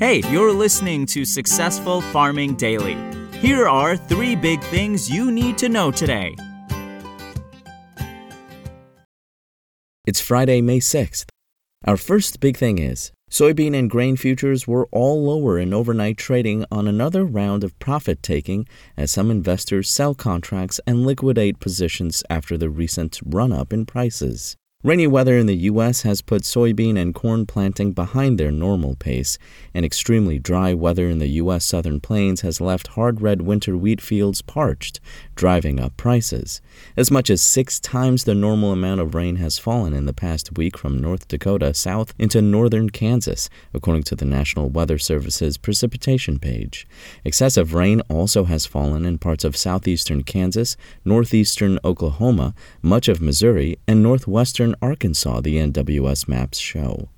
Hey, you're listening to Successful Farming Daily. Here are 3 big things you need to know today. It's Friday, May 6th. Our first big thing is soybean and grain futures were all lower in overnight trading on another round of profit-taking as some investors sell contracts and liquidate positions after the recent run-up in prices. Rainy weather in the U.S. has put soybean and corn planting behind their normal pace, and extremely dry weather in the U.S. southern plains has left hard-red winter wheat fields parched, driving up prices. As much as 6 times the normal amount of rain has fallen in the past week from North Dakota south into northern Kansas, according to the National Weather Service's precipitation page. Excessive rain also has fallen in parts of southeastern Kansas, northeastern Oklahoma, much of Missouri, and northwestern Arkansas, the NWS maps show.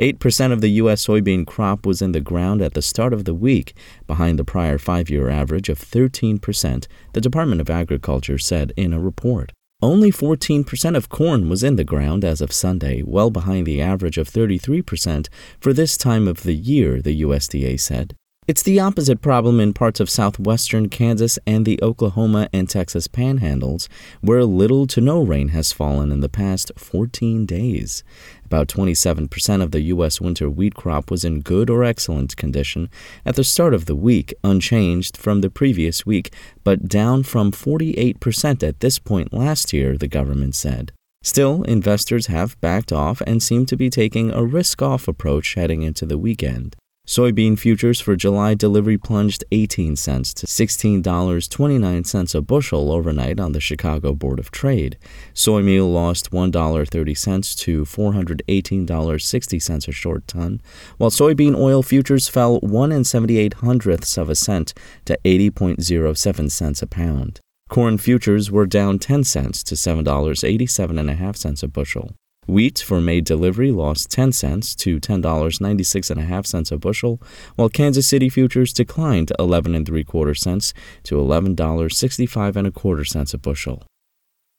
8% of the U.S. soybean crop was in the ground at the start of the week, behind the prior 5-year average of 13%, the Department of Agriculture said in a report. Only 14% of corn was in the ground as of Sunday, well behind the average of 33% for this time of the year, the USDA said. It's the opposite problem in parts of southwestern Kansas and the Oklahoma and Texas panhandles, where little to no rain has fallen in the past 14 days. About 27% of the U.S. winter wheat crop was in good or excellent condition at the start of the week, unchanged from the previous week, but down from 48% at this point last year, the government said. Still, investors have backed off and seem to be taking a risk-off approach heading into the weekend. Soybean futures for July delivery plunged 18 cents to $16.29 a bushel overnight on the Chicago Board of Trade. Soy meal lost $1.30 to $418.60 a short ton, while soybean oil futures fell 1.78 cents to 80.07 cents a pound. Corn futures were down 10 cents to $7.87.5 a bushel. Wheat for May delivery lost 10 cents to $10.96.5 a bushel, while Kansas City futures declined 11.75 cents to $11.65.25 a bushel.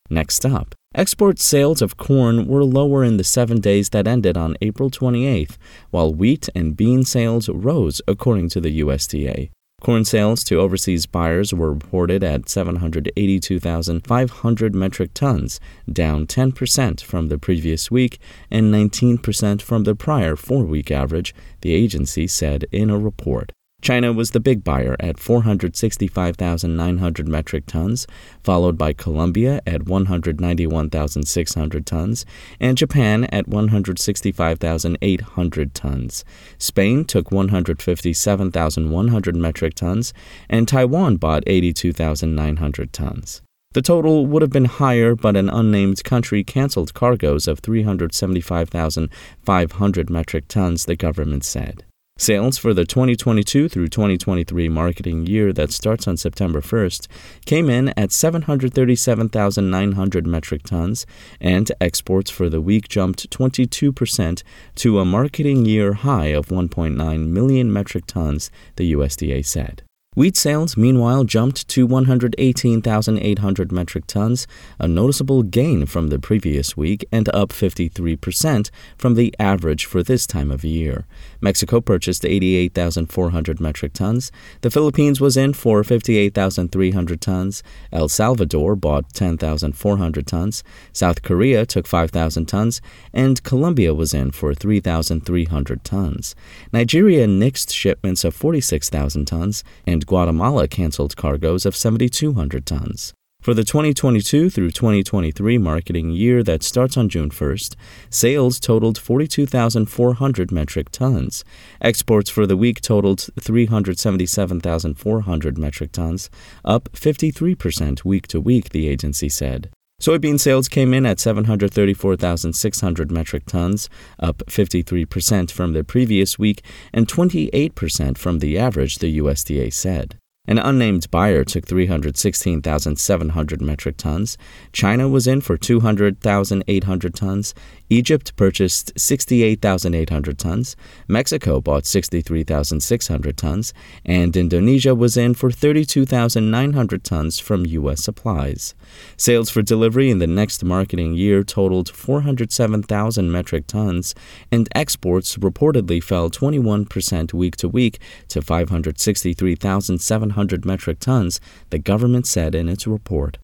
Next up, export sales of corn were lower in the 7 days that ended on April 28th, while wheat and bean sales rose, according to the USDA. Corn sales to overseas buyers were reported at 782,500 metric tons, down 10% from the previous week and 19% from the prior 4-week average, the agency said in a report. China was the big buyer at 465,900 metric tons, followed by Colombia at 191,600 tons, and Japan at 165,800 tons. Spain took 157,100 metric tons, and Taiwan bought 82,900 tons. The total would have been higher, but an unnamed country canceled cargoes of 375,500 metric tons, the government said. Sales for the 2022 through 2023 marketing year that starts on September 1st came in at 737,900 metric tons, and exports for the week jumped 22% to a marketing year high of 1.9 million metric tons, the USDA said. Wheat sales, meanwhile, jumped to 118,800 metric tons, a noticeable gain from the previous week and up 53% from the average for this time of year. Mexico purchased 88,400 metric tons. The Philippines was in for 58,300 tons. El Salvador bought 10,400 tons. South Korea took 5,000 tons. And Colombia was in for 3,300 tons. Nigeria nixed shipments of 46,000 tons, and Guatemala canceled cargoes of 7,200 tons. For the 2022 through 2023 marketing year that starts on June 1st, sales totaled 42,400 metric tons. Exports for the week totaled 377,400 metric tons, up 53% week to week, the agency said. Soybean sales came in at 734,600 metric tons, up 53% from the previous week and 28% from the average, the USDA said. An unnamed buyer took 316,700 metric tons. China was in for 200,800 tons. Egypt purchased 68,800 tons. Mexico bought 63,600 tons. And Indonesia was in for 32,900 tons from U.S. supplies. Sales for delivery in the next marketing year totaled 407,000 metric tons, and exports reportedly fell 21% week to week to 563,700 metric tons, the government said in its report.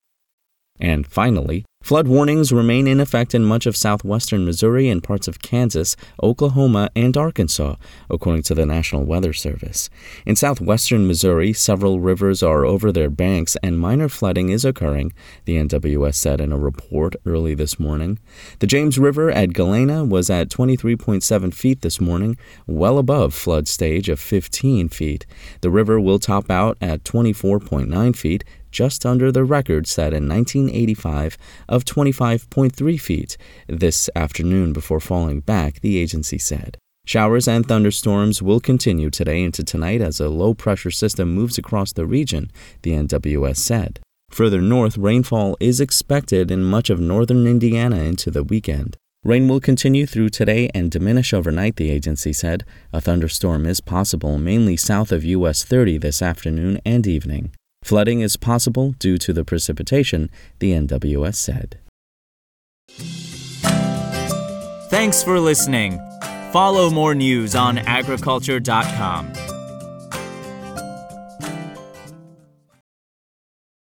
And finally, flood warnings remain in effect in much of southwestern Missouri and parts of Kansas, Oklahoma, and Arkansas, according to the National Weather Service. In southwestern Missouri, several rivers are over their banks and minor flooding is occurring, the NWS said in a report early this morning. The James River at Galena was at 23.7 feet this morning, well above flood stage of 15 feet. The river will top out at 24.9 feet, just under the record set in 1985 of 25.3 feet this afternoon before falling back, the agency said. Showers and thunderstorms will continue today into tonight as a low-pressure system moves across the region, the NWS said. Further north, rainfall is expected in much of northern Indiana into the weekend. Rain will continue through today and diminish overnight, the agency said. A thunderstorm is possible mainly south of US 30 this afternoon and evening. Flooding is possible due to the precipitation, the NWS said. Thanks for listening. Follow more news on agriculture.com.